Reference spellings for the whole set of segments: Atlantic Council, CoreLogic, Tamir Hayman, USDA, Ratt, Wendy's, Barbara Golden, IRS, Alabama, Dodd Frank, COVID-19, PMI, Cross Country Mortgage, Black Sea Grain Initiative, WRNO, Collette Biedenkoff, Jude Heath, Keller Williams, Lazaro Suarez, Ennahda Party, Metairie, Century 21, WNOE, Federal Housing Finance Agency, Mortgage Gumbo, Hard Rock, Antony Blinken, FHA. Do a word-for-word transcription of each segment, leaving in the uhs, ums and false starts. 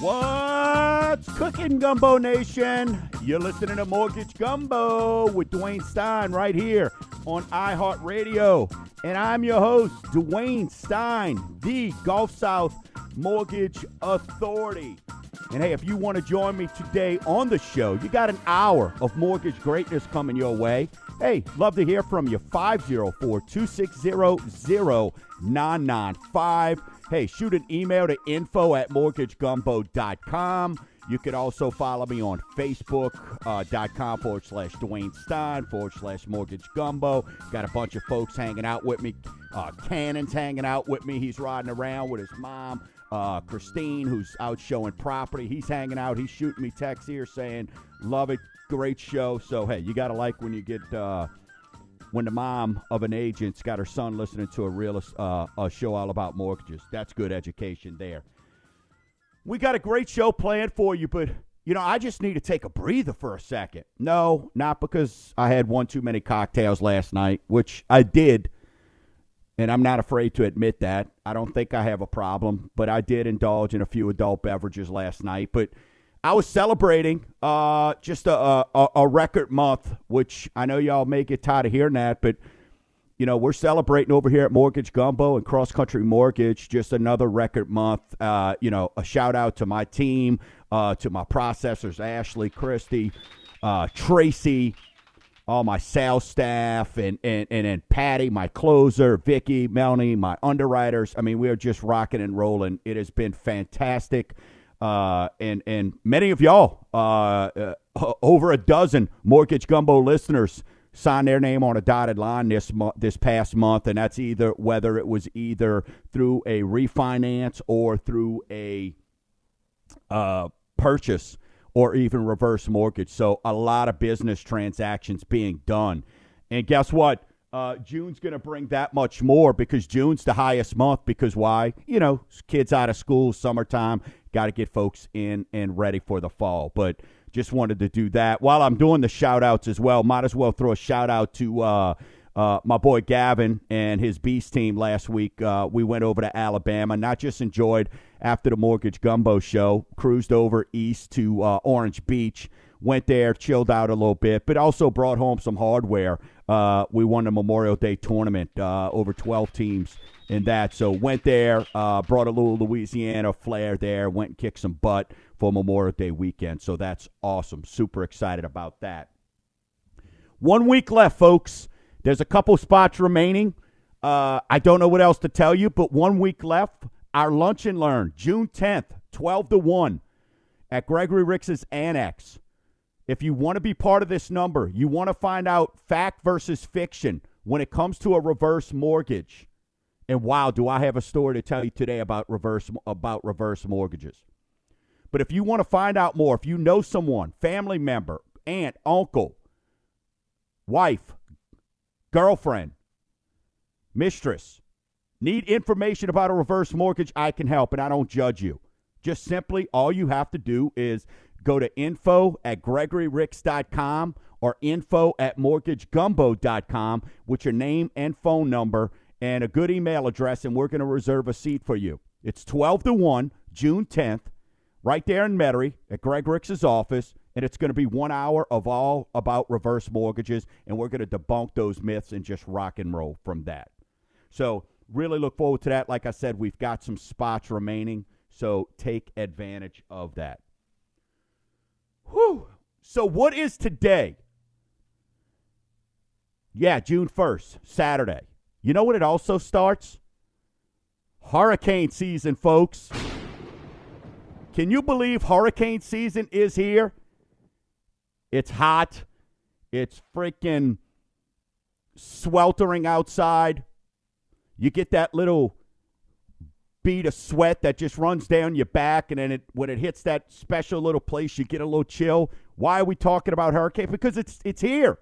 What's cooking, Gumbo Nation? You're listening to Mortgage Gumbo with Dwayne Stein right here on iHeartRadio. And I'm your host, Dwayne Stein, the Gulf South Mortgage Authority. And hey, if you want to join me today on the show, you got an hour of mortgage greatness coming your way. Hey, love to hear from you. five oh four, two six zero, zero nine nine five. Hey, shoot an email to info at mortgage gumbo dot com. You could also follow me on Facebook dot com uh, forward slash Dwayne Stein forward slash Mortgage Gumbo. Got a bunch of folks hanging out with me. Uh, Cannon's hanging out with me. He's riding around with his mom, uh, Christine, who's out showing property. He's hanging out. He's shooting me texts here saying, love it. Great show. So, hey, you got to like when you get uh, when the mom of an agent's got her son listening to a real uh, a show all about mortgages. That's good education there. We got a great show planned for you, but, you know, I just need to take a breather for a second. No, not because I had one too many cocktails last night, which I did, and I'm not afraid to admit that. I don't think I have a problem, but I did indulge in a few adult beverages last night. But I was celebrating uh, just a, a, a record month, which I know y'all may get tired of hearing that, but, you know, we're celebrating over here at Mortgage Gumbo and Cross Country Mortgage, just another record month. Uh, you know, a shout out to my team, uh, to my processors, Ashley, Christy, uh, Tracy, all my sales staff, and and and, and Patty, my closer, Vicky, Melanie, my underwriters. I mean, we are just rocking and rolling. It has been fantastic. Uh, and and many of y'all, uh, uh, over a dozen Mortgage Gumbo listeners, sign their name on a dotted line this mo- this past month, and that's either whether it was either through a refinance or through a uh, purchase or even reverse mortgage. So a lot of business transactions being done. And guess what? Uh, June's going to bring that much more because June's the highest month because why? You know, kids out of school, summertime, got to get folks in and ready for the fall. But just wanted to do that. While I'm doing the shout-outs as well, might as well throw a shout-out to uh, uh, my boy Gavin and his Beast team last week. Uh, we went over to Alabama, not just enjoyed after the Mortgage Gumbo show, cruised over east to uh, Orange Beach, went there, chilled out a little bit, but also brought home some hardware. Uh, we won the Memorial Day tournament, uh, over twelve teams in that. So went there, uh, brought a little Louisiana flair there, went and kicked some butt for Memorial Day weekend. So that's awesome. Super excited about that. One week left, folks. There's a couple spots remaining. Uh, I don't know what else to tell you, but one week left. Our Lunch and Learn, June tenth, twelve to one at Gregory Ricks' Annex. If you want to be part of this number, you want to find out fact versus fiction when it comes to a reverse mortgage. And wow, do I have a story to tell you today about reverse about reverse mortgages. But if you want to find out more, if you know someone, family member, aunt, uncle, wife, girlfriend, mistress, need information about a reverse mortgage, I can help, and I don't judge you. Just simply, all you have to do is go to info at gregory ricks dot com or info at mortgage gumbo dot com with your name and phone number and a good email address, and we're going to reserve a seat for you. It's twelve to one, June tenth, right there in Metairie at Greg Ricks' office, and it's going to be one hour of all about reverse mortgages, and we're going to debunk those myths and just rock and roll from that. So really look forward to that. Like I said, we've got some spots remaining, so take advantage of that. Whew. So what is today? Yeah, June first, Saturday. You know what it also starts? Hurricane season, folks. Can you believe hurricane season is here? It's hot. It's freaking sweltering outside. You get that little bead of sweat that just runs down your back, and then it, when it hits that special little place, you get a little chill. Why are we talking about hurricane? Because it's it's here.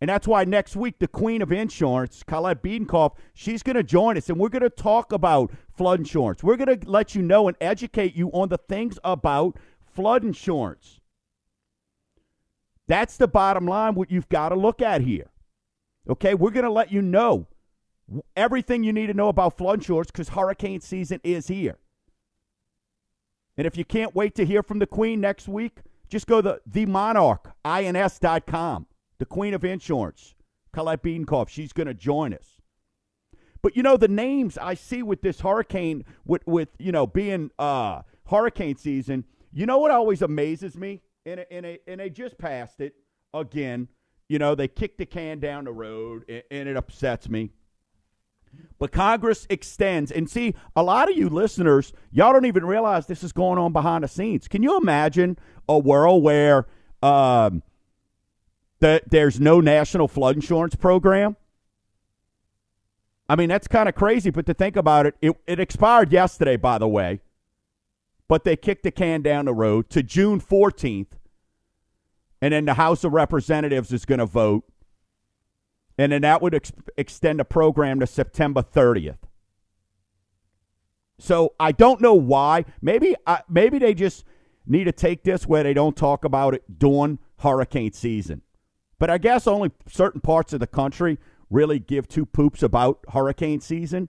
And that's why next week the queen of insurance, Collette Biedenkoff, she's going to join us, and we're going to talk about flood insurance. We're going to let you know and educate you on the things about flood insurance. That's the bottom line, what you've got to look at here. Okay, we're going to let you know everything you need to know about flood insurance because hurricane season is here. And if you can't wait to hear from the Queen next week, just go to the monarch ins dot com, the Queen of Insurance, Collette Biedenkoff. She's going to join us. But, you know, the names I see with this hurricane, with, with you know, being uh, hurricane season, you know what always amazes me? And, and, they, and they just passed it again. You know, they kicked the can down the road, and, and it upsets me. But Congress extends. And see, a lot of you listeners, y'all don't even realize this is going on behind the scenes. Can you imagine a world where um, the, there's no national flood insurance program? I mean, that's kind of crazy, but to think about it, it, it expired yesterday, by the way. But they kicked the can down the road to June fourteenth. And then the House of Representatives is going to vote. And then that would ex- extend the program to September thirtieth. So I don't know why. Maybe I, maybe they just need to take this where they don't talk about it during hurricane season. But I guess only certain parts of the country really give two poops about hurricane season.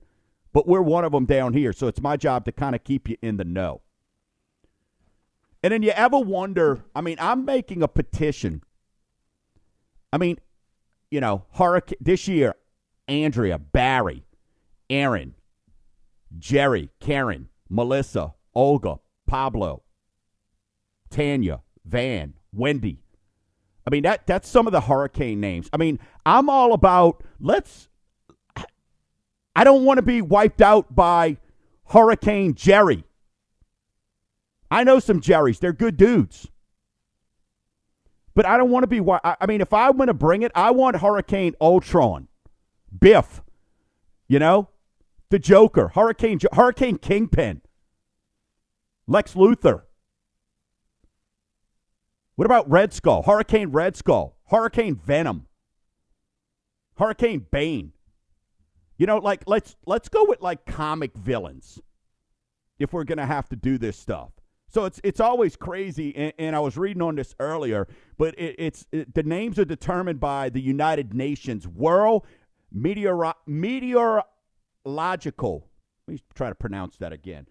But we're one of them down here, so it's my job to kind of keep you in the know. And then you ever wonder, I mean, I'm making a petition. I mean, you know, hurricane this year, Andrea, Barry, Aaron, Jerry, Karen, Melissa, Olga, Pablo, Tanya, Van, Wendy. I mean, that that's some of the hurricane names. I mean, I'm all about let's I don't want to be wiped out by Hurricane Jerry. I know some Jerrys. They're good dudes. But I don't want to be, I mean, if I want to bring it, I want Hurricane Ultron, Biff, you know, the Joker, Hurricane Hurricane Kingpin, Lex Luthor. What about Red Skull, Hurricane Red Skull, Hurricane Venom, Hurricane Bane? You know, like, let's let's go with, like, comic villains if we're going to have to do this stuff. So it's it's always crazy, and, and I was reading on this earlier, but it, it's it, the names are determined by the United Nations World Meteoro- Meteorological, let me try to pronounce that again,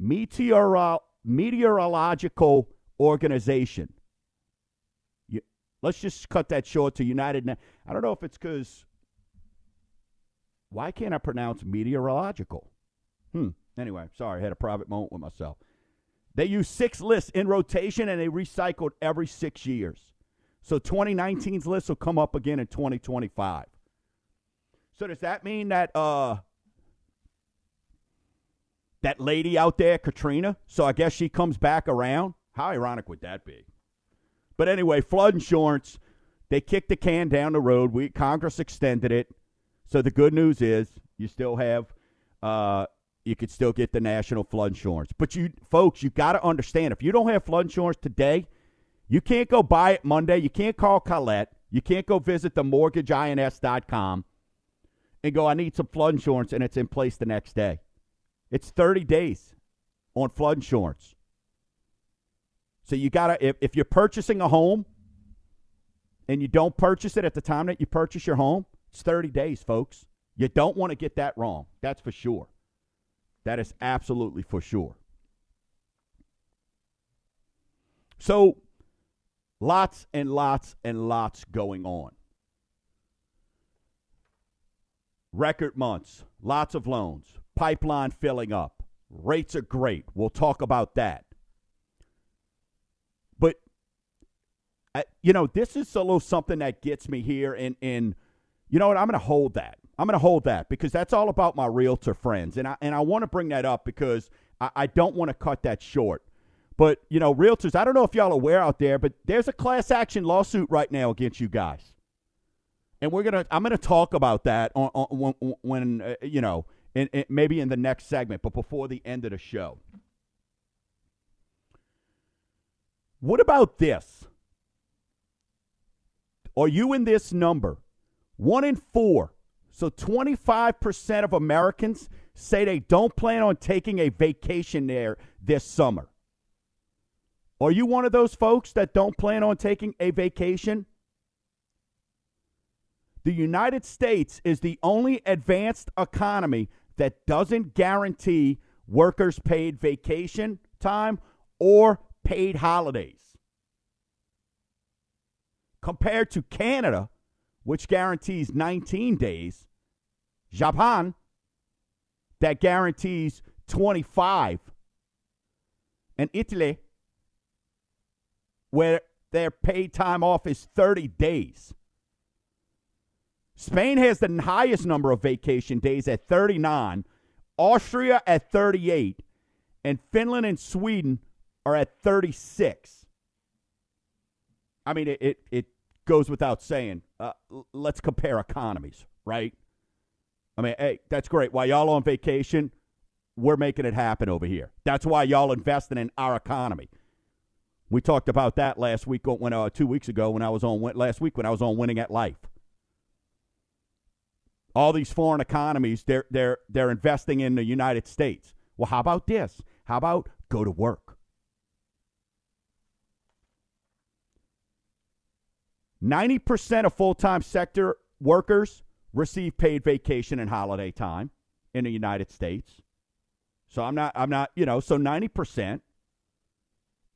Meteoro- Meteorological Organization. You, let's just cut that short to United Na- I don't know if it's because, why can't I pronounce meteorological? Hmm, anyway, sorry, I had a private moment with myself. They use six lists in rotation, and they recycled every six years. So twenty nineteen's list will come up again in twenty twenty-five. So does that mean that uh, that lady out there, Katrina, so I guess she comes back around? How ironic would that be? But anyway, flood insurance, they kicked the can down the road. We Congress extended it. So the good news is you still have uh, – you could still get the national flood insurance. But, you folks, you got to understand, if you don't have flood insurance today, you can't go buy it Monday. You can't call Collette. You can't go visit the mortgage ins dot com and go, I need some flood insurance, and it's in place the next day. It's thirty days on flood insurance. So you got to, if, if you're purchasing a home and you don't purchase it at the time that you purchase your home, it's thirty days, folks. You don't want to get that wrong. That's for sure. That is absolutely for sure. So, lots and lots and lots going on. Record months, lots of loans, pipeline filling up, rates are great. We'll talk about that. But, uh, you know, this is a little something that gets me here, and, and you know what, I'm going to hold that. I'm going to hold that because that's all about my realtor friends. And I and I want to bring that up because I, I don't want to cut that short. But, you know, realtors, I don't know if y'all are aware out there, but there's a class action lawsuit right now against you guys. And we're going to I'm going to talk about that on, on, when, when uh, you know, in, in, maybe in the next segment, but before the end of the show. What about this? Are you in this number? One in four. So twenty-five percent of Americans say they don't plan on taking a vacation there this summer. Are you one of those folks that don't plan on taking a vacation? The United States is the only advanced economy that doesn't guarantee workers paid vacation time or paid holidays, compared to Canada, which guarantees nineteen days, Japan, that guarantees twenty-five, and Italy, where their paid time off is thirty days. Spain has the highest number of vacation days at thirty-nine, Austria at thirty-eight, and Finland and Sweden are at thirty-six. I mean, it, it, it goes without saying. Uh, let's compare economies, right? I mean, hey, that's great. While y'all on vacation, we're making it happen over here. That's why y'all investing in our economy. We talked about that last week, when uh, two weeks ago, when I was on last week when I was on Winning at Life. All these foreign economies, they're they're they're investing in the United States. Well, how about this? How about go to work? ninety percent of full-time sector workers receive paid vacation and holiday time in the United States. So I'm not, I'm not, you know, so ninety percent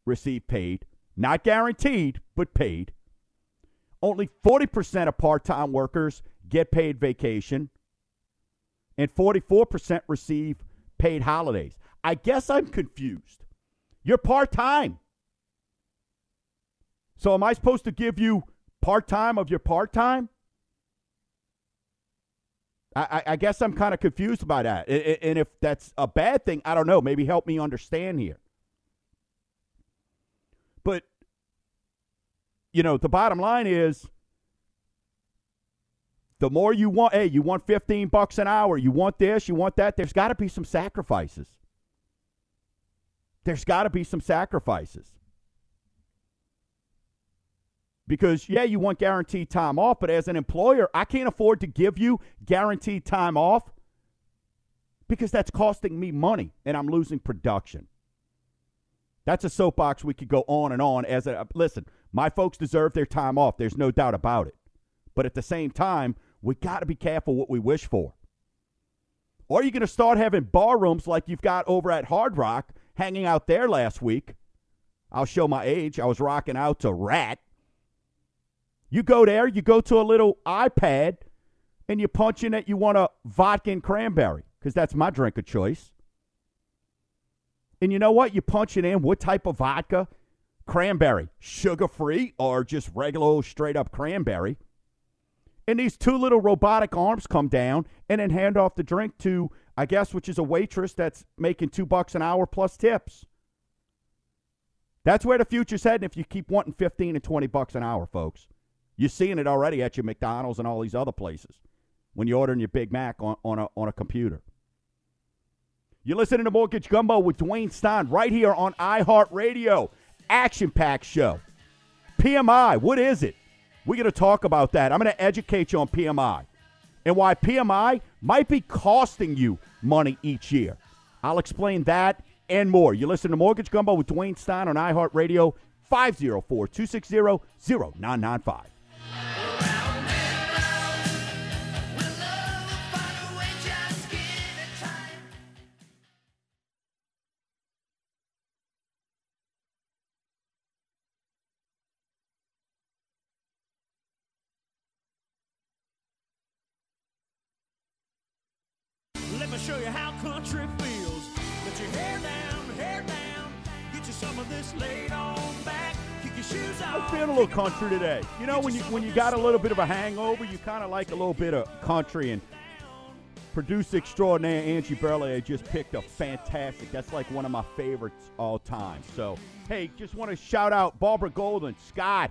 receive paid, not guaranteed, but paid. Only forty percent of part-time workers get paid vacation, and forty-four percent receive paid holidays. I guess I'm confused. You're part-time. So am I supposed to give you part-time of your part-time? I, I, I guess I'm kind of confused by that. And, and if that's a bad thing, I don't know. Maybe help me understand here. But, you know, the bottom line is, the more you want, hey, you want fifteen bucks an hour, you want this, you want that, there's got to be some sacrifices. There's got to be some sacrifices. Because, yeah, you want guaranteed time off, but as an employer, I can't afford to give you guaranteed time off because that's costing me money and I'm losing production. That's a soapbox we could go on and on. As a, listen, my folks deserve their time off. There's no doubt about it. But at the same time, we got to be careful what we wish for. Or you're going to start having bar rooms like you've got over at Hard Rock, hanging out there last week. I'll show my age. I was rocking out to Ratt. You go there, you go to a little iPad, and you punch in that you want a vodka and cranberry, because that's my drink of choice. And you know what? You punch it in. What type of vodka? Cranberry. Sugar-free or just regular old straight-up cranberry. And these two little robotic arms come down and then hand off the drink to, I guess, which is a waitress that's making two bucks an hour plus tips. That's where the future's heading if you keep wanting fifteen and twenty bucks an hour, folks. You're seeing it already at your McDonald's and all these other places when you're ordering your Big Mac on, on, a, on a computer. You're listening to Mortgage Gumbo with Dwayne Stein right here on iHeartRadio. Action-packed show. P M I, what is it? We're going to talk about that. I'm going to educate you on P M I and why P M I might be costing you money each year. I'll explain that and more. You're listening to Mortgage Gumbo with Dwayne Stein on iHeartRadio, five oh four, two six zero, zero nine nine five. Let me show you how country feels. Let your hair down, hair down. Get you some of this laid on back. Kick your shoes off. I'm feeling a little country today. You know, when you when you got a little bit of a hangover, you kind of like a little bit of country. And producer extraordinaire Angie Berlay just picked a fantastic. That's like one of my favorites all time. So, hey, just want to shout out Barbara Golden, Scott,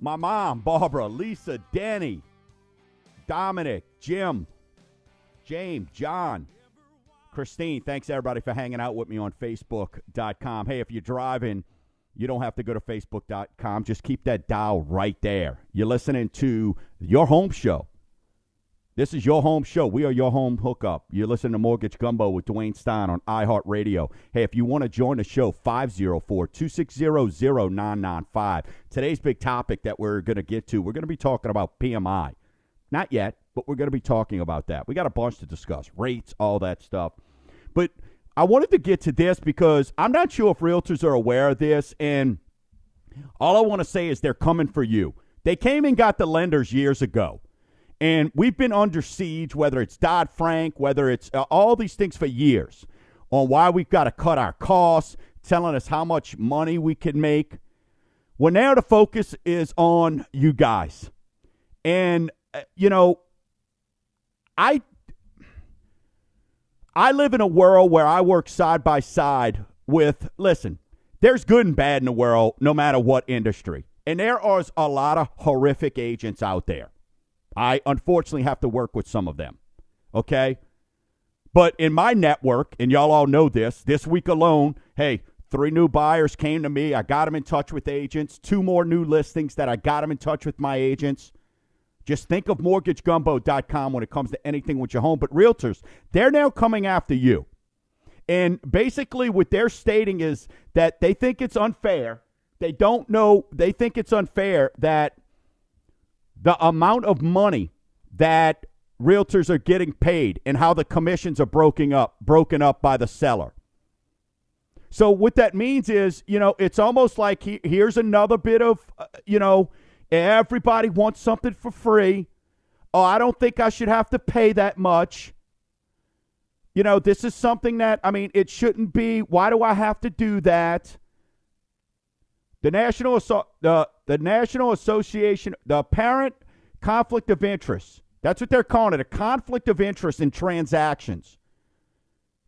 my mom, Barbara, Lisa, Danny, Dominic, Jim, James, John, Christine, thanks everybody for hanging out with me on Facebook dot com. Hey, if you're driving, you don't have to go to Facebook dot com. Just keep that dial right there. You're listening to your home show This is your home show. We are your home hookup. You're listening to Mortgage Gumbo with Dwayne Stein on iHeartRadio. Hey, if you want to join the show, five oh four, two six zero, zero nine nine five. Today's big topic that we're going to get to, we're going to be talking about P M I. Not yet, but we're going to be talking about that. We got a bunch to discuss, rates, all that stuff. But I wanted to get to this because I'm not sure if realtors are aware of this, and all I want to say is they're coming for you. They came and got the lenders years ago. And we've been under siege, whether it's Dodd Frank, whether it's uh, all these things for years, on why we've got to cut our costs, telling us how much money we can make. Well, now the focus is on you guys. And, uh, you know, I I live in a world where I work side by side with, listen, there's good and bad in the world no matter what industry. And there are a lot of horrific agents out there. I unfortunately have to work with some of them, okay? But in my network, and y'all all know this, this week alone, hey, three new buyers came to me. I got them in touch with agents. Two more new listings that I got them in touch with my agents. Just think of mortgage gumbo dot com when it comes to anything with your home. But realtors, they're now coming after you. And basically what they're stating is that they think it's unfair. They don't know. They think it's unfair that the amount of money that realtors are getting paid and how the commissions are broken up, broken up by the seller. So what that means is, you know, it's almost like he, here's another bit of, uh, you know, everybody wants something for free. Oh, I don't think I should have to pay that much. You know, this is something that, I mean, it shouldn't be. Why do I have to do that? The National uh, the National Association, the apparent conflict of interest, that's what they're calling it, a conflict of interest in transactions,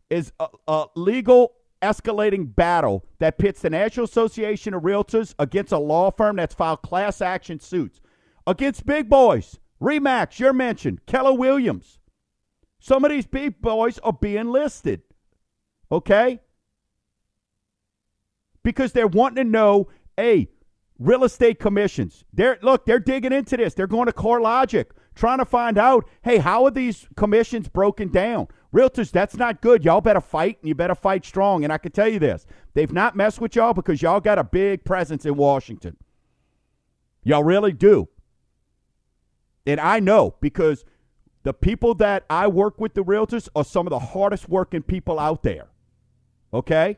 is a, a legal escalating battle that pits the National Association of Realtors against a law firm that's filed class action suits against big boys, Remax, you're mentioned, Keller Williams. Some of these big boys are being listed, okay? Because they're wanting to know, hey, real estate commissions. They're, look, they're digging into this. They're going to CoreLogic, trying to find out, hey, how are these commissions broken down? Realtors, that's not good. Y'all better fight, and you better fight strong. And I can tell you this. They've not messed with y'all because y'all got a big presence in Washington. Y'all really do. And I know because the people that I work with, the realtors, are some of the hardest working people out there. Okay?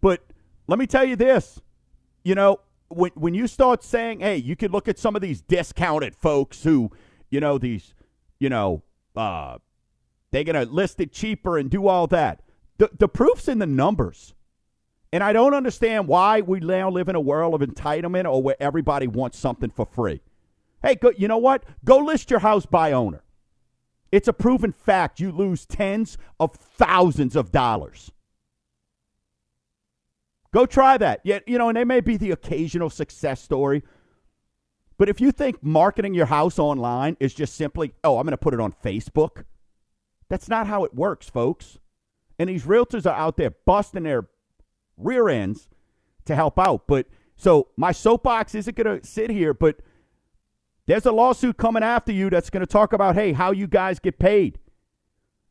But let me tell you this, you know, when when you start saying, hey, you can look at some of these discounted folks who, you know, these, you know, uh, they're going to list it cheaper and do all that. The, the proof's in the numbers. And I don't understand why we now live in a world of entitlement or where everybody wants something for free. Hey, go, you know what? Go list your house by owner. It's a proven fact. You lose tens of thousands of dollars. Go try that. Yeah, you know, and they may be the occasional success story. But if you think marketing your house online is just simply, oh, I'm going to put it on Facebook, that's not how it works, folks. And these realtors are out there busting their rear ends to help out. But so my soapbox isn't going to sit here, but there's a lawsuit coming after you that's going to talk about, hey, how you guys get paid.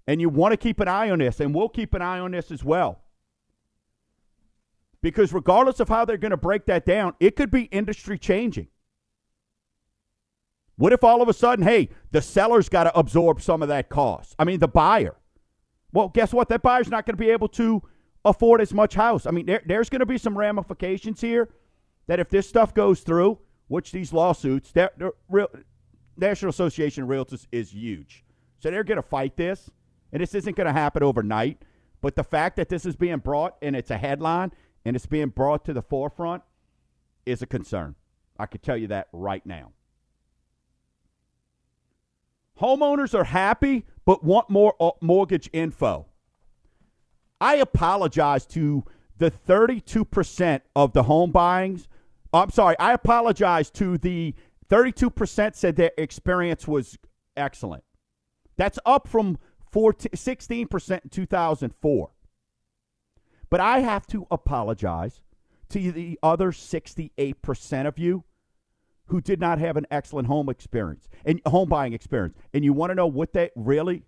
And you want to keep an eye on this, and we'll keep an eye on this as well. Because regardless of how they're going to break that down, it could be industry changing. What if all of a sudden, hey, the seller's got to absorb some of that cost? I mean, the buyer. Well, guess what? That buyer's not going to be able to afford as much house. I mean, there, there's going to be some ramifications here that if this stuff goes through, which these lawsuits, they're, they're real, National Association of Realtors is huge. So they're going to fight this, and this isn't going to happen overnight. But the fact that this is being brought and it's a headline – and it's being brought to the forefront is a concern. I could tell you that right now. Homeowners are happy but want more mortgage info. I apologize to the thirty-two percent of the home buyings. I'm sorry, I apologize to the thirty-two percent said their experience was excellent. That's up from fourteen, sixteen percent in two thousand four. But I have to apologize to the other sixty-eight percent of you who did not have an excellent home experience and home buying experience. And you want to know what they really,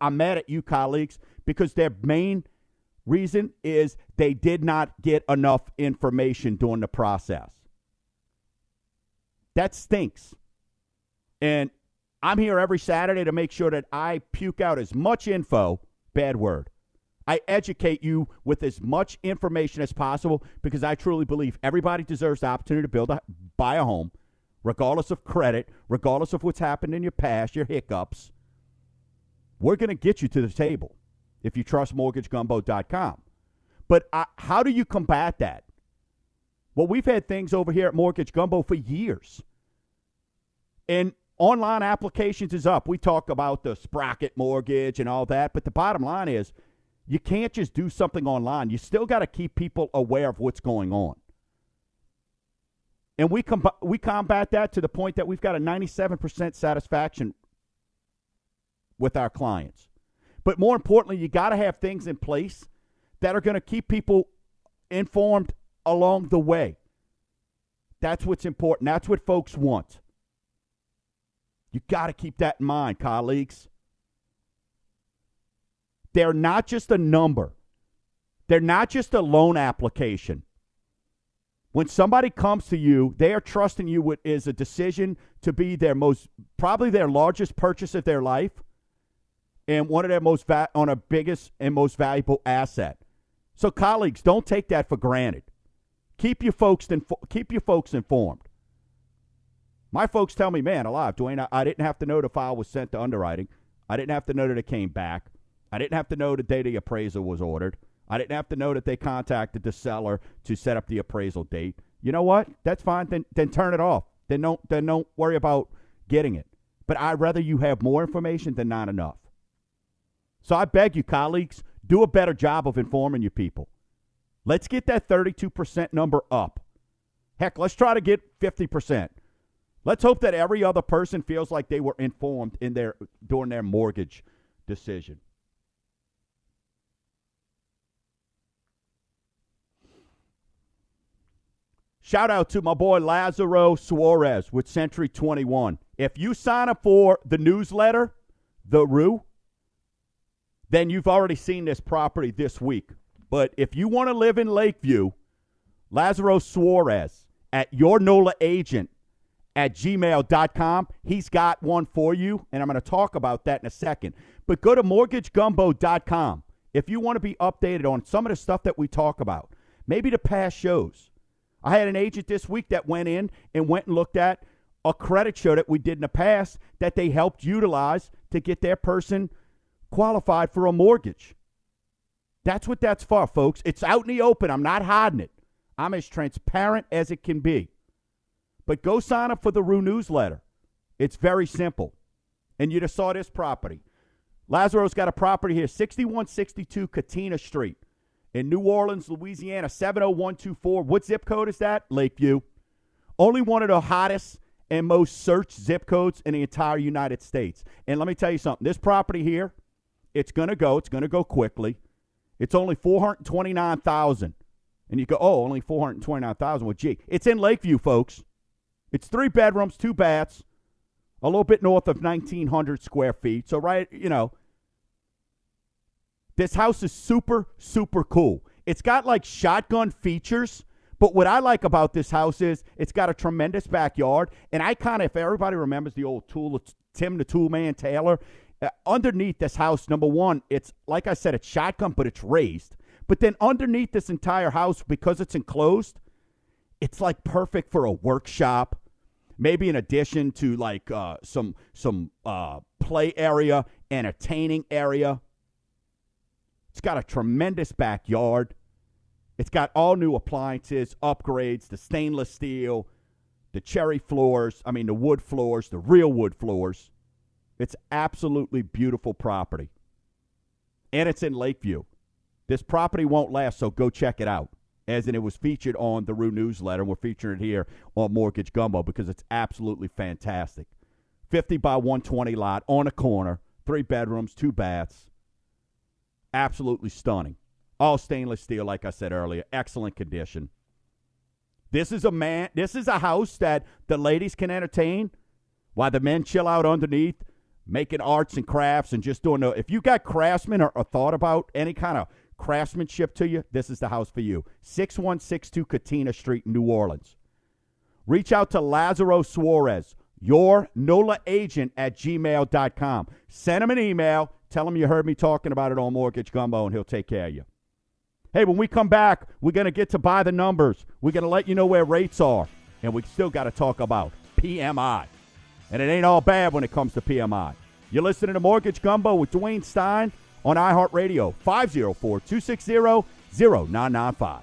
I'm mad at you colleagues, because their main reason is they did not get enough information during the process. That stinks. And I'm here every Saturday to make sure that I puke out as much info, bad word. I educate you with as much information as possible, because I truly believe everybody deserves the opportunity to build a, buy a home, regardless of credit, regardless of what's happened in your past, your hiccups. We're going to get you to the table if you trust mortgage gumbo dot com. But I, how do you combat that? Well, we've had things over here at Mortgage Gumbo for years. And online applications is up. We talk about the Sprocket mortgage and all that, but the bottom line is, you can't just do something online. You still got to keep people aware of what's going on. And we com- we combat that to the point that we've got a ninety-seven percent satisfaction with our clients. But more importantly, you got to have things in place that are going to keep people informed along the way. That's what's important. That's what folks want. You got to keep that in mind, colleagues. They're not just a number. They're not just a loan application. When somebody comes to you, they are trusting you with is a decision to be their most, probably their largest purchase of their life, and one of their most va- on a biggest and most valuable asset. So, colleagues, don't take that for granted. Keep your folks info- keep your folks informed. My folks tell me, man, alive, Dwayne, I, I didn't have to know the file was sent to underwriting. I didn't have to know that it came back. I didn't have to know the day the appraisal was ordered. I didn't have to know that they contacted the seller to set up the appraisal date. You know what? That's fine. Then then turn it off. Then don't, then don't worry about getting it. But I'd rather you have more information than not enough. So I beg you, colleagues, do a better job of informing your people. Let's get that thirty-two percent number up. Heck, let's try to get fifty percent. Let's hope that every other person feels like they were informed in their during their mortgage decision. Shout out to my boy Lazaro Suarez with Century twenty-one. If you sign up for the newsletter, The Roo, then you've already seen this property this week. But if you want to live in Lakeview, Lazaro Suarez at yournolaagent at gmail dot com, he's got one for you, and I'm going to talk about that in a second. But go to mortgage gumbo dot com if you want to be updated on some of the stuff that we talk about, maybe the past shows. I had an agent this week that went in and went and looked at a credit show that we did in the past that they helped utilize to get their person qualified for a mortgage. That's what that's for, folks. It's out in the open. I'm not hiding it. I'm as transparent as it can be. But go sign up for the R U newsletter. It's very simple. And you just saw this property. Lazaro's got a property here, sixty-one sixty-two Katina Street. In New Orleans, Louisiana, seven oh one two four. What zip code is that? Lakeview. Only one of the hottest and most searched zip codes in the entire United States. And let me tell you something. This property here, it's going to go. It's going to go quickly. It's only four hundred twenty-nine thousand dollars. And you go, oh, only four hundred twenty-nine thousand dollars. Well, gee, it's in Lakeview, folks. It's three bedrooms, two baths, a little bit north of nineteen hundred square feet. So, right, you know. This house is super, super cool. It's got like shotgun features, but what I like about this house is it's got a tremendous backyard, and I kind of, if everybody remembers the old tool, Tim the Tool Man Taylor, uh, underneath this house, number one, it's, like I said, it's shotgun, but it's raised. But then underneath this entire house, because it's enclosed, it's like perfect for a workshop, maybe in addition to like uh, some, some uh, play area, entertaining area. It's got a tremendous backyard. It's got all new appliances, upgrades, the stainless steel, the cherry floors, I mean the wood floors, the real wood floors. It's absolutely beautiful property. And it's in Lakeview. This property won't last, so go check it out. As in, it was featured on the R U newsletter. We're featuring it here on Mortgage Gumbo because it's absolutely fantastic. fifty by one twenty lot on a corner, three bedrooms, two baths. Absolutely stunning. All stainless steel, like I said earlier. Excellent condition. This is a man. This is a house that the ladies can entertain while the men chill out underneath, making arts and crafts and just doing. No, if you got craftsmen or, or thought about any kind of craftsmanship to you, this is the house for you. six one six two Katina Street, New Orleans. Reach out to Lazaro Suarez, your NOLA agent at gmail dot com. Send him an email. Tell him you heard me talking about it on Mortgage Gumbo, and he'll take care of you. Hey, when we come back, we're going to get to buy the numbers. We're going to let you know where rates are. And we still got to talk about P M I. And it ain't all bad when it comes to P M I. You're listening to Mortgage Gumbo with Dwayne Stein on iHeartRadio, five oh four, two six zero, zero nine nine five.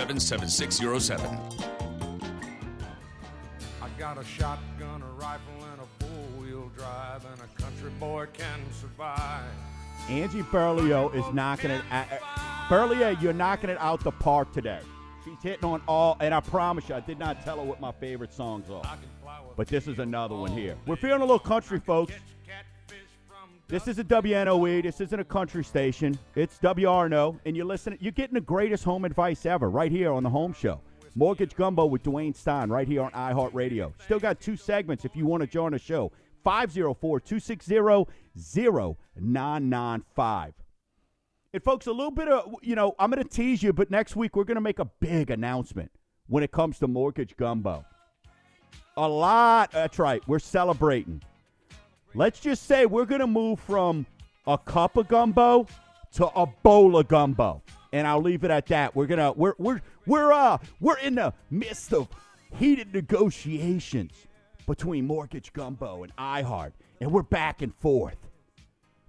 seven six oh seven. I got a shotgun, a rifle, and a four-wheel drive, and a country boy can survive. Angie Berlay is knocking it out. Berlay, you're knocking it out the park today. She's hitting on all, and I promise you, I did not tell her what my favorite songs are. But this is another one here. We're feeling a little country, folks. This is a W N O E. This isn't a country station. It's W R N O, and you're listening. You're getting the greatest home advice ever right here on The Home Show. Mortgage Gumbo with Dwayne Stein right here on iHeartRadio. Still got two segments if you want to join the show. five oh four, two six zero, zero nine nine five. And, folks, a little bit of, you know, I'm going to tease you, but next week we're going to make a big announcement when it comes to Mortgage Gumbo. A lot. That's right. We're celebrating. Let's just say we're going to move from a cup of gumbo to a bowl of gumbo, and I'll leave it at that. We're gonna we're we're we're uh we're in the midst of heated negotiations between Mortgage Gumbo and iHeart, and we're back and forth.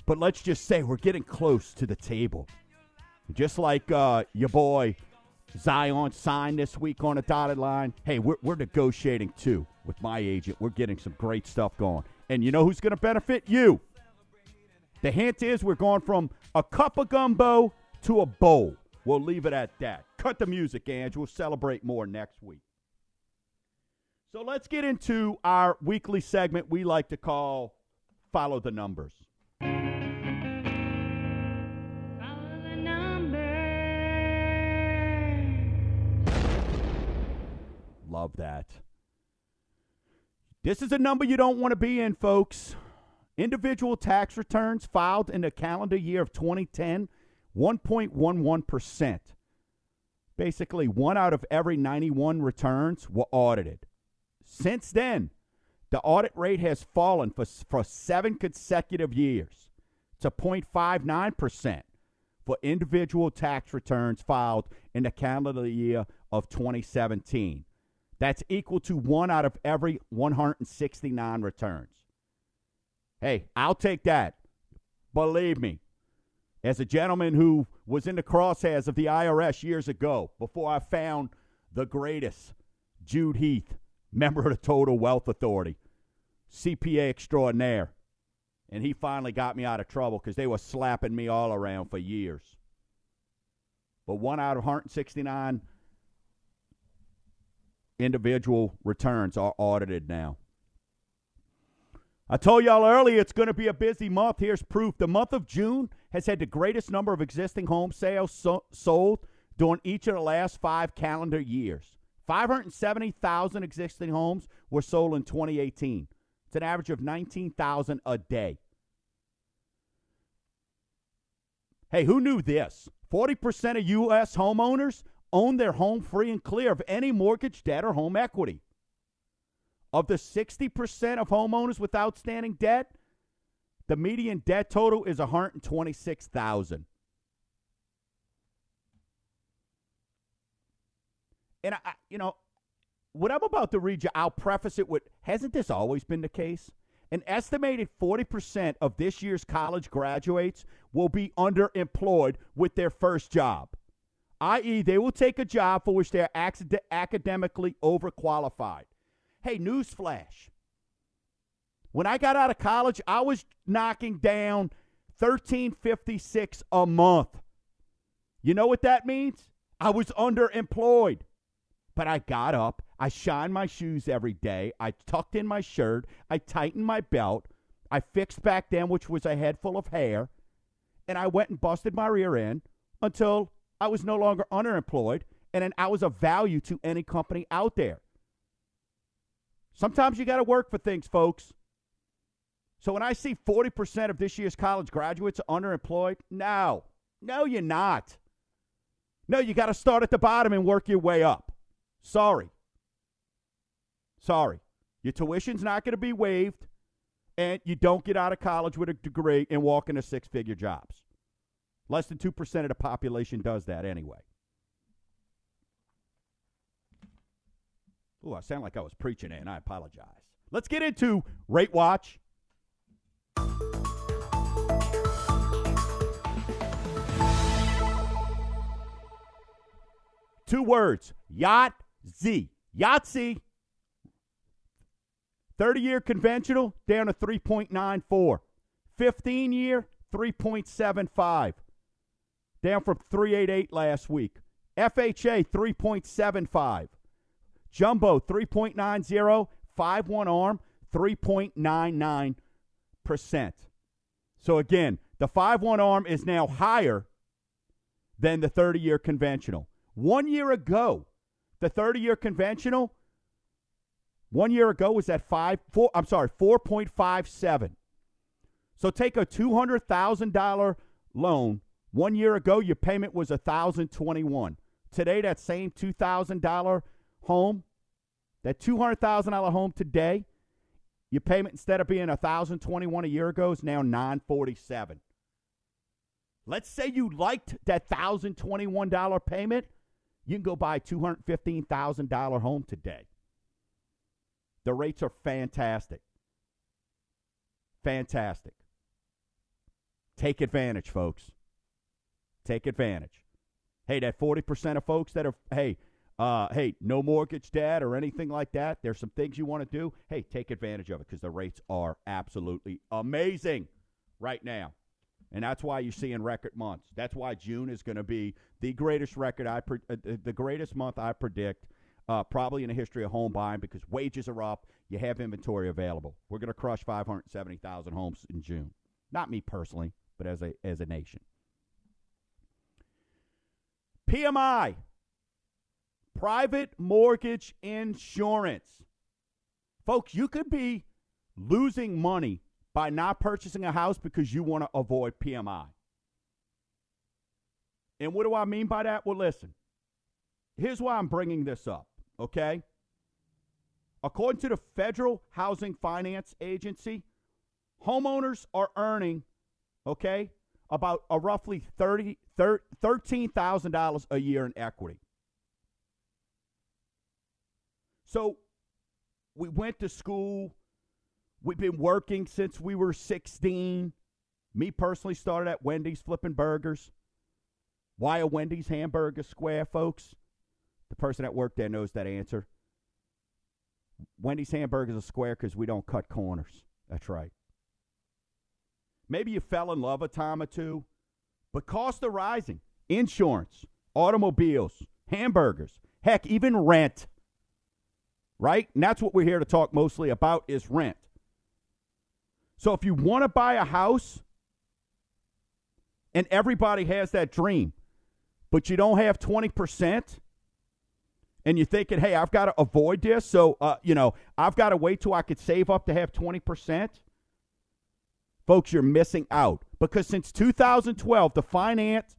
But let's just say we're getting close to the table, just like uh, your boy Zion signed this week on a dotted line. Hey, we're we're negotiating too with my agent. We're getting some great stuff going. And you know who's going to benefit? You. The hint is we're going from a cup of gumbo to a bowl. We'll leave it at that. Cut the music, Ange. We'll celebrate more next week. So let's get into our weekly segment we like to call Follow the Numbers. Follow the numbers. Love that. This is a number you don't want to be in, folks. Individual tax returns filed in the calendar year of twenty ten, one point one one percent. Basically, one out of every ninety-one returns were audited. Since then, the audit rate has fallen for, for seven consecutive years to zero point five nine percent for individual tax returns filed in the calendar year of twenty seventeen. That's equal to one out of every one hundred sixty-nine returns. Hey, I'll take that. Believe me, as a gentleman who was in the crosshairs of the I R S years ago, before I found the greatest, Jude Heath, member of the Total Wealth Authority, C P A extraordinaire, and he finally got me out of trouble because they were slapping me all around for years. But one out of one hundred sixty-nine individual returns are audited now. I told y'all earlier it's going to be a busy month. Here's proof. The month of June has had the greatest number of existing home sales so- sold during each of the last five calendar years. five hundred seventy thousand existing homes were sold in twenty eighteen. It's an average of nineteen thousand a day. Hey, who knew this? forty percent of U S homeowners own their home free and clear of any mortgage debt or home equity. Of the sixty percent of homeowners with outstanding debt, the median debt total is one hundred twenty-six thousand dollars. And I, you know, what I'm about to read you, I'll preface it with, hasn't this always been the case? An estimated forty percent of this year's college graduates will be underemployed with their first job, that is they will take a job for which they're acad- academically overqualified. Hey, newsflash. When I got out of college, I was knocking down thirteen fifty-six a month. You know what that means? I was underemployed. But I got up, I shined my shoes every day, I tucked in my shirt, I tightened my belt, I fixed back then, which was a head full of hair, and I went and busted my rear end until I was no longer underemployed, and then I was of value to any company out there. Sometimes you got to work for things, folks. So when I see forty percent of this year's college graduates are underemployed, no, no, you're not. No, you got to start at the bottom and work your way up. Sorry. Sorry. Your tuition's not going to be waived, and you don't get out of college with a degree and walk into six-figure jobs. Less than two percent of the population does that anyway. Ooh, I sound like I was preaching it, and I apologize. Let's get into Rate Watch. Two words. Yacht. Z, Yahtzee, thirty-year conventional, down to three point nine four. fifteen-year, three point seven five, down from three point eight eight last week. F H A, three point seven five. Jumbo, three point nine zero. five one ARM, three point nine nine percent. So, again, the five one ARM is now higher than the thirty-year conventional. One year ago, the thirty-year conventional, one year ago, was at five, four, I'm sorry, four point five seven. So take a two hundred thousand dollars loan. One year ago, your payment was one thousand twenty-one dollars. Today, that same two thousand dollars home, that two hundred thousand dollars home today, your payment, instead of being one thousand twenty-one dollars a year ago, is now nine hundred forty-seven dollars. Let's say you liked that one thousand twenty-one dollars payment. You can go buy a two hundred fifteen thousand dollars home today. The rates are fantastic. Fantastic. Take advantage, folks. Take advantage. Hey, that forty percent of folks that are, hey, uh, hey, no mortgage debt or anything like that, there's some things you want to do. Hey, take advantage of it because the rates are absolutely amazing right now. And that's why you're seeing record months. That's why June is going to be the greatest record I pre- uh, the greatest month I predict, uh, probably in the history of home buying, because wages are up. You have inventory available. We're going to crush five hundred seventy thousand homes in June. Not me personally, but as a as a nation. P M I, private mortgage insurance, folks. You could be losing money by not purchasing a house because you want to avoid P M I. And what do I mean by that? Well, listen, here's why I'm bringing this up, okay? According to the Federal Housing Finance Agency, homeowners are earning, okay, about a roughly thirty, thirty, thirteen thousand dollars a year in equity. So we went to school. We've been working since we were sixteen. Me personally started at Wendy's flipping burgers. Why a Wendy's hamburger square, folks? The person that worked there knows that answer. Wendy's hamburgers are square because we don't cut corners. That's right. Maybe you fell in love a time or two, but costs are rising. Insurance, automobiles, hamburgers, heck, even rent. Right? And that's what we're here to talk mostly about is rent. So if you want to buy a house, and everybody has that dream, but you don't have twenty percent, and you're thinking, hey, I've got to avoid this, so, uh, you know, I've got to wait till I could save up to have twenty percent, folks, you're missing out. Because since two thousand twelve, the finance,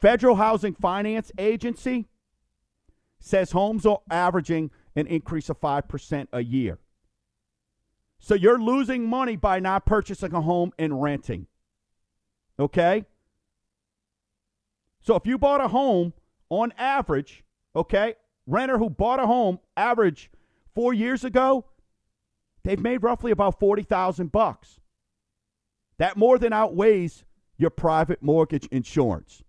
Federal Housing Finance Agency says homes are averaging an increase of five percent a year. So you're losing money by not purchasing a home and renting, okay? So if you bought a home on average, okay, renter who bought a home average four years ago, they've made roughly about forty thousand bucks. That more than outweighs your private mortgage insurance.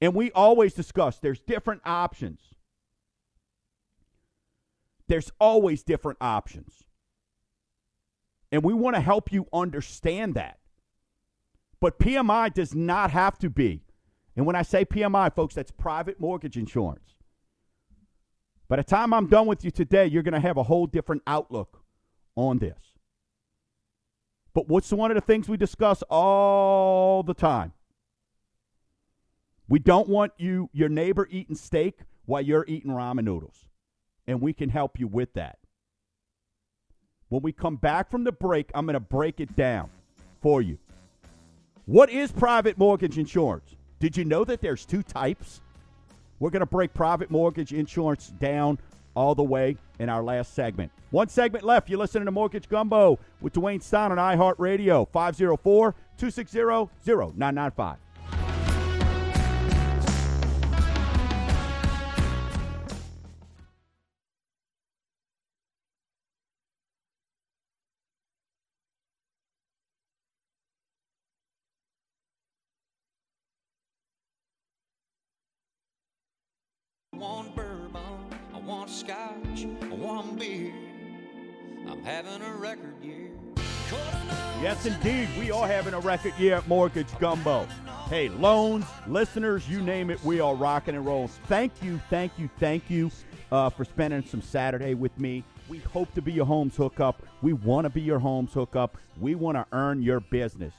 And we always discuss there's different options. There's always different options. And we want to help you understand that. But P M I does not have to be. And when I say P M I, folks, that's private mortgage insurance. By the time I'm done with you today, you're going to have a whole different outlook on this. But what's one of the things we discuss all the time? We don't want you, your neighbor eating steak while you're eating ramen noodles. And we can help you with that. When we come back from the break, I'm going to break it down for you. What is private mortgage insurance? Did you know that there's two types? We're going to break private mortgage insurance down all the way in our last segment. One segment left. You're listening to Mortgage Gumbo with Dwayne Stein on iHeartRadio, five oh four, two six zero, zero nine nine five. I want bourbon, I want scotch, I want beer. I'm having a record year. Yes, indeed, we are having a record year at Mortgage Gumbo. Hey, loans, listeners, you name it, we are rocking and rolling. Thank you, thank you, thank you uh, for spending some Saturday with me. We hope to be your home's hookup. We want to be your home's hookup. We want to earn your business.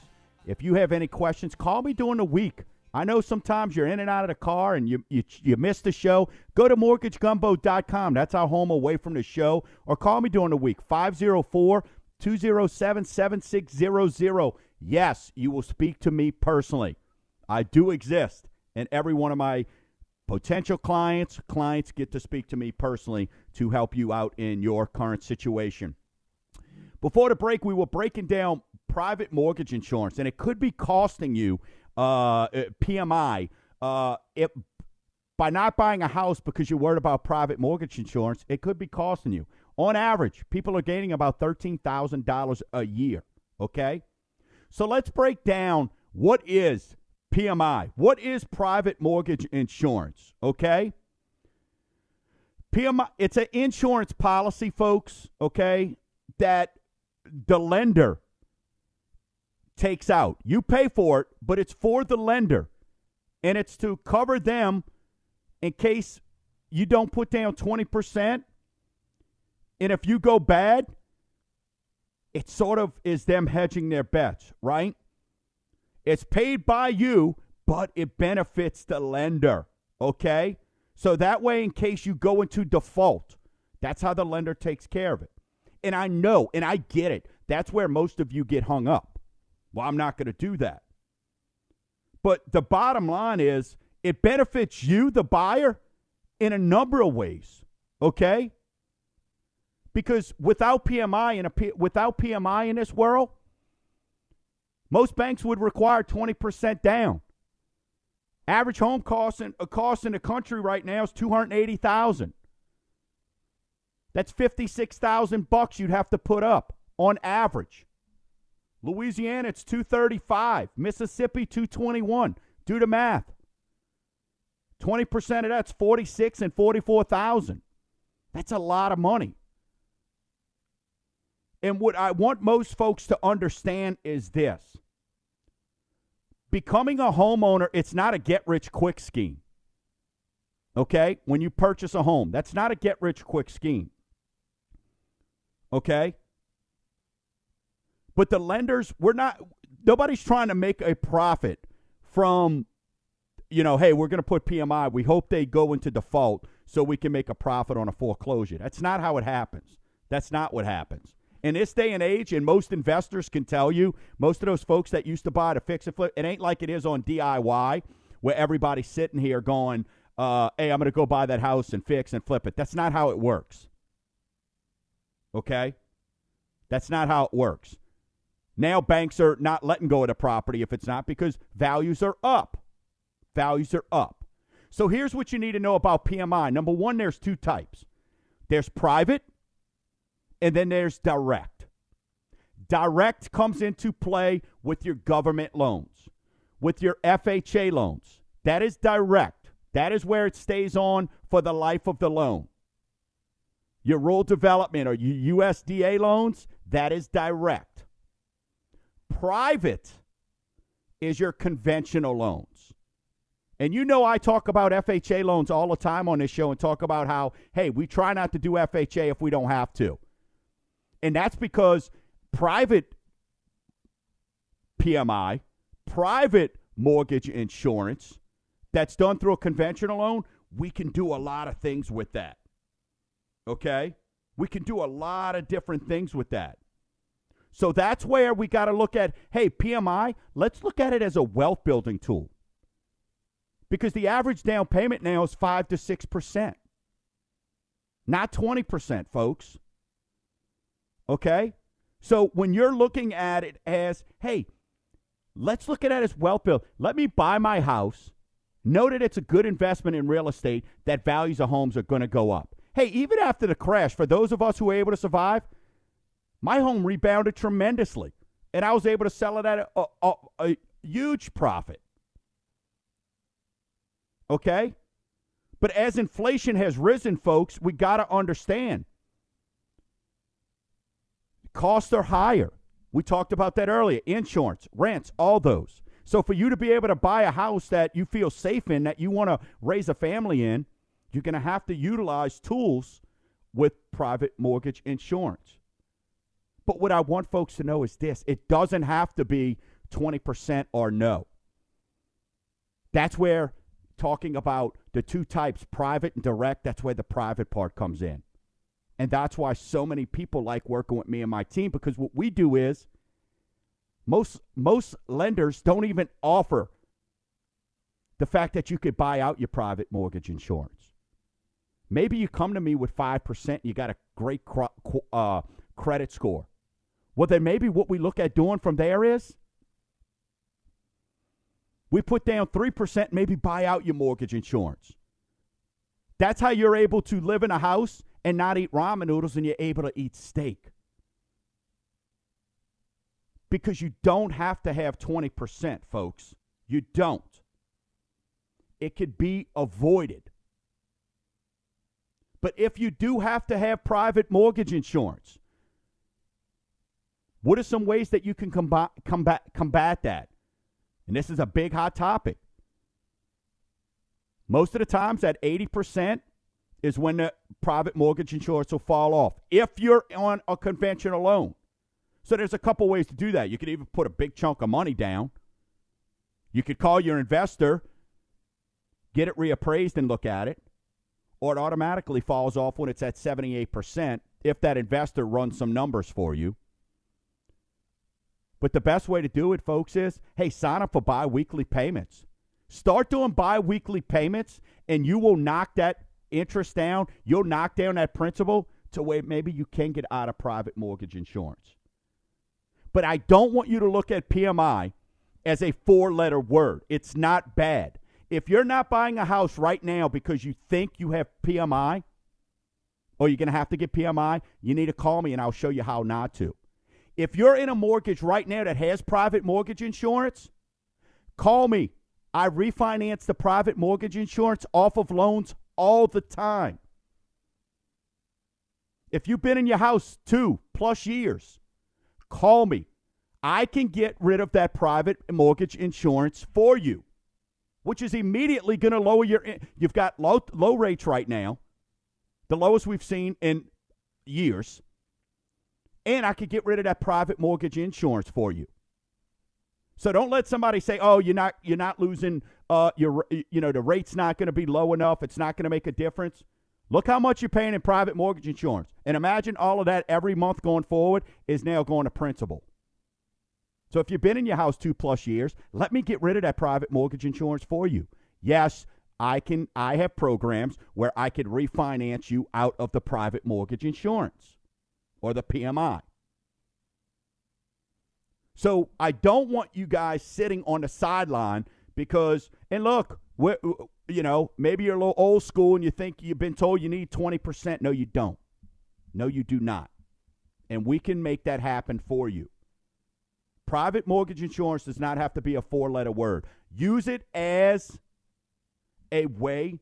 If you have any questions, call me during the week. I know sometimes you're in and out of the car and you you, you miss the show. Go to mortgage gumbo dot com. That's our home away from the show. Or call me during the week, five oh four, two oh seven, seven six zero zero. Yes, you will speak to me personally. I do exist, and every one of my potential clients, clients get to speak to me personally to help you out in your current situation. Before the break, we were breaking down private mortgage insurance, and it could be costing you Uh, P M I, uh, it, by not buying a house because you're worried about private mortgage insurance, it could be costing you. On average, people are gaining about thirteen thousand dollars a year, okay? So let's break down what is P M I. What is private mortgage insurance, okay? P M I, it's an insurance policy, folks, okay, that the lender takes out. You pay for it, but it's for the lender, and it's to cover them in case you don't put down twenty percent, and if you go bad, it sort of is them hedging their bets, right? It's paid by you, but it benefits the lender, okay? So that way, in case you go into default, that's how the lender takes care of it. And I know, and I get it, that's where most of you get hung up. Well, I'm not going to do that. But the bottom line is it benefits you, the buyer, in a number of ways, okay? Because without P M I in a P- without P M I in this world, most banks would require twenty percent down. Average home cost in, a cost in the country right now is two hundred eighty thousand dollars. That's fifty-six thousand dollars you'd have to put up on average. Louisiana, it's two thirty-five. Mississippi, two twenty-one. Do the math. twenty percent of that's forty-six and forty-four thousand. That's a lot of money. And what I want most folks to understand is this. Becoming a homeowner, it's not a get-rich-quick scheme. Okay? When you purchase a home, that's not a get-rich-quick scheme. Okay? But the lenders, we're not, nobody's trying to make a profit from, you know, hey, we're going to put P M I. We hope they go into default so we can make a profit on a foreclosure. That's not how it happens. That's not what happens. In this day and age, and most investors can tell you, most of those folks that used to buy to fix and flip, it ain't like it is on D I Y where everybody's sitting here going, uh, hey, I'm going to go buy that house and fix and flip it. That's not how it works. Okay? That's not how it works. Now banks are not letting go of the property if it's not because values are up. Values are up. So here's what you need to know about P M I. Number one, there's two types. There's private, and then there's direct. Direct comes into play with your government loans, with your F H A loans. That is direct. That is where it stays on for the life of the loan. Your rural development or your U S D A loans, that is direct. Private is your conventional loans. And you know I talk about F H A loans all the time on this show and talk about how, hey, we try not to do F H A if we don't have to. And that's because private P M I, private mortgage insurance that's done through a conventional loan, we can do a lot of things with that. Okay? We can do a lot of different things with that. So that's where we got to look at, hey, P M I, let's look at it as a wealth building tool. Because the average down payment now is five to six percent. Not twenty percent, folks. Okay? So when you're looking at it as, hey, let's look at it as wealth building. Let me buy my house. Know that it's a good investment in real estate, that values of homes are going to go up. Hey, even after the crash, for those of us who were able to survive, my home rebounded tremendously. And I was able to sell it at a, a, a huge profit. Okay? But as inflation has risen, folks, we got to understand costs are higher. We talked about that earlier. Insurance, rents, all those. So for you to be able to buy a house that you feel safe in, that you want to raise a family in, you're going to have to utilize tools with private mortgage insurance. But what I want folks to know is this. It doesn't have to be twenty percent or no. That's where talking about the two types, private and direct, that's where the private part comes in. And that's why so many people like working with me and my team, because what we do is most most lenders don't even offer the fact that you could buy out your private mortgage insurance. Maybe you come to me with five percent and you got a great cr- uh, credit score. Well, then maybe what we look at doing from there is we put down three percent, maybe buy out your mortgage insurance. That's how you're able to live in a house and not eat ramen noodles, and you're able to eat steak. Because you don't have to have twenty percent, folks. You don't. It could be avoided. But if you do have to have private mortgage insurance, what are some ways that you can combat, combat, combat that? And this is a big, hot topic. Most of the times, at eighty percent, is when the private mortgage insurance will fall off if you're on a conventional loan. So there's a couple ways to do that. You could even put a big chunk of money down. You could call your investor, get it reappraised and look at it, or it automatically falls off when it's at seventy-eight percent if that investor runs some numbers for you. But the best way to do it, folks, is, hey, sign up for biweekly payments. Start doing biweekly payments, and you will knock that interest down, you'll knock down that principal to where maybe you can get out of private mortgage insurance. But I don't want you to look at P M I as a four-letter word. It's not bad. If you're not buying a house right now because you think you have P M I or you're going to have to get P M I, you need to call me and I'll show you how not to. If you're in a mortgage right now that has private mortgage insurance, call me. I refinance the private mortgage insurance off of loans all the time. If you've been in your house two plus years, call me. I can get rid of that private mortgage insurance for you, which is immediately going to lower your, in- you've got low, low rates right now, the lowest we've seen in years, and I could get rid of that private mortgage insurance for you. So don't let somebody say, "Oh, you're not you're not losing uh your you know the rate's not going to be low enough. It's not going to make a difference." Look how much you're paying in private mortgage insurance, and imagine all of that every month going forward is now going to principal. So if you've been in your house two plus years, let me get rid of that private mortgage insurance for you. Yes, I can. I have programs where I could refinance you out of the private mortgage insurance or the P M I. So I don't want you guys sitting on the sideline because, and look, Where, you know, maybe you're a little old school and you think you've been told you need twenty percent. No, you don't. No, you do not. And we can make that happen for you. Private mortgage insurance does not have to be a four-letter word. Use it as a way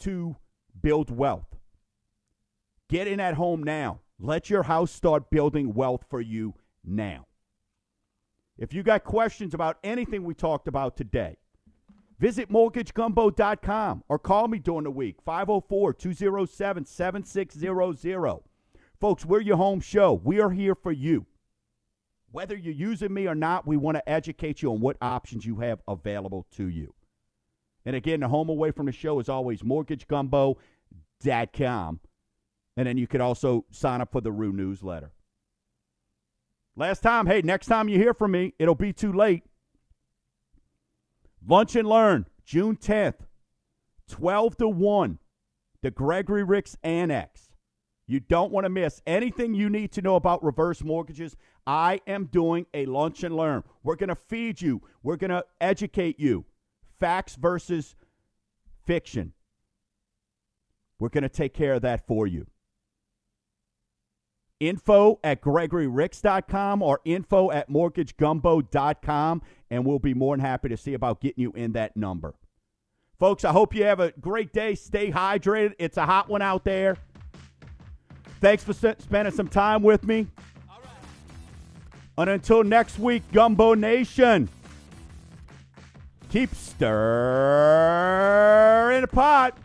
to build wealth. Get in at home now. Let your house start building wealth for you now. If you got questions about anything we talked about today, visit mortgage gumbo dot com or call me during the week, five oh four, two oh seven, seven six zero zero. Folks, we're your home show. We are here for you. Whether you're using me or not, we want to educate you on what options you have available to you. And again, the home away from the show is always mortgage gumbo dot com. And then you could also sign up for the R U newsletter. Last time, hey, next time you hear from me, it'll be too late. Lunch and Learn, June tenth, twelve to one, the Gregory Ricks Annex. You don't want to miss anything you need to know about reverse mortgages. I am doing a Lunch and Learn. We're going to feed you. We're going to educate you. Facts versus fiction. We're going to take care of that for you. Info at gregory ricks dot com or info at mortgage gumbo dot com, and we'll be more than happy to see about getting you in that number. Folks, I hope you have a great day. Stay hydrated. It's a hot one out there. Thanks for spending some time with me. All right. And until next week, Gumbo Nation, keep stirring the pot.